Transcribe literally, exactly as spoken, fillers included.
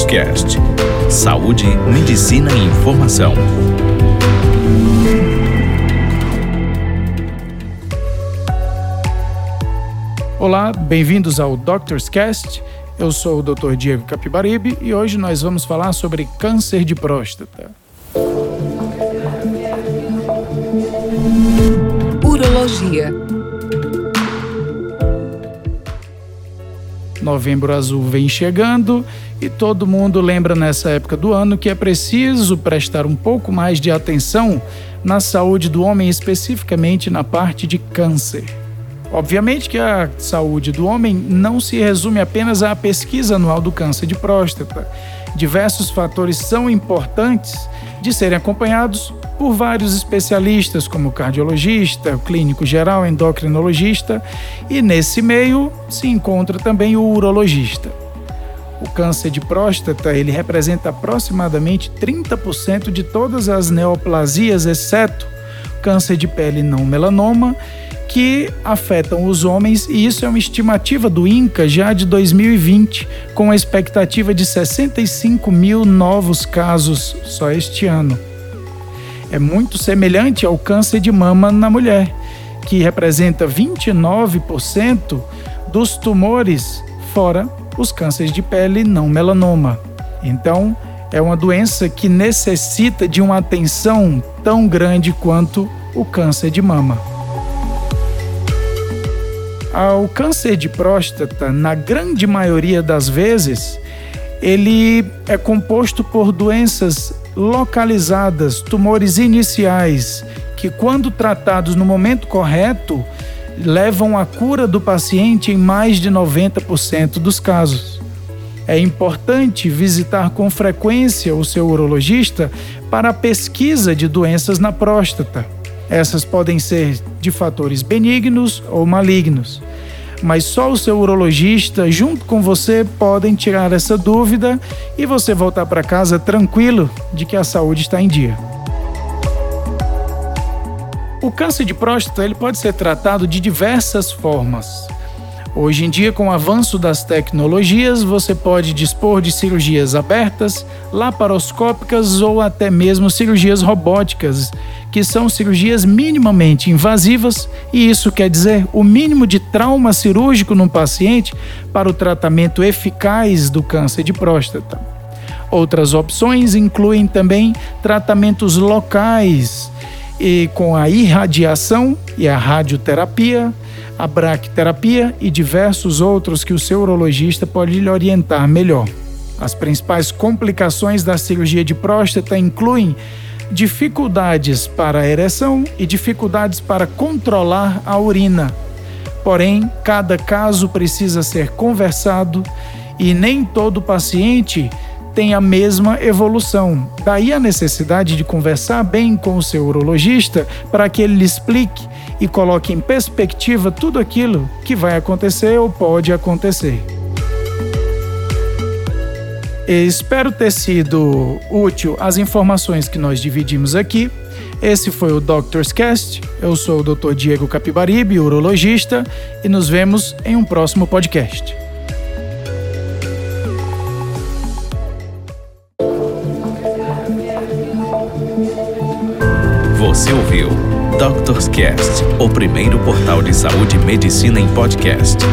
Doctor's Cast. Saúde, medicina e informação. Olá, bem-vindos ao Doctor's Cast. Eu sou o doutor Diego Capibaribe e hoje nós vamos falar sobre câncer de próstata. Urologia. Novembro Azul vem chegando e todo mundo lembra nessa época do ano que é preciso prestar um pouco mais de atenção na saúde do homem, especificamente na parte de câncer. Obviamente que a saúde do homem não se resume apenas à pesquisa anual do câncer de próstata. Diversos fatores são importantes de serem acompanhados por vários especialistas, como cardiologista, clínico geral, endocrinologista, e nesse meio se encontra também o urologista. O câncer de próstata, ele representa aproximadamente trinta por cento de todas as neoplasias, exceto câncer de pele não melanoma, que afetam os homens, e isso é uma estimativa do INCA já de dois mil e vinte, com a expectativa de sessenta e cinco mil novos casos só este ano. É muito semelhante ao câncer de mama na mulher, que representa vinte e nove por cento dos tumores, fora os cânceres de pele não melanoma. Então, é uma doença que necessita de uma atenção tão grande quanto o câncer de mama. O câncer de próstata, na grande maioria das vezes, ele é composto por doenças localizadas, tumores iniciais, que quando tratados no momento correto, levam à cura do paciente em mais de noventa por cento dos casos. É importante visitar com frequência o seu urologista para a pesquisa de doenças na próstata. Essas podem ser de fatores benignos ou malignos. Mas só o seu urologista, junto com você, podem tirar essa dúvida e você voltar para casa tranquilo de que a saúde está em dia. O câncer de próstata ele pode ser tratado de diversas formas. Hoje em dia, com o avanço das tecnologias, você pode dispor de cirurgias abertas, laparoscópicas ou até mesmo cirurgias robóticas, que são cirurgias minimamente invasivas, e isso quer dizer o mínimo de trauma cirúrgico num paciente para o tratamento eficaz do câncer de próstata. Outras opções incluem também tratamentos locais, e com a irradiação e a radioterapia, a braquiterapia e diversos outros que o seu urologista pode lhe orientar melhor. As principais complicações da cirurgia de próstata incluem dificuldades para a ereção e dificuldades para controlar a urina. Porém, cada caso precisa ser conversado e nem todo paciente tem a mesma evolução. Daí a necessidade de conversar bem com o seu urologista para que ele lhe explique e coloque em perspectiva tudo aquilo que vai acontecer ou pode acontecer. Espero ter sido útil as informações que nós dividimos aqui. Esse foi o Doctor's Cast. Eu sou o doutor Diego Capibaribe, urologista, e nos vemos em um próximo podcast. Você ouviu Doctor's Cast, o primeiro portal de saúde e medicina em podcast.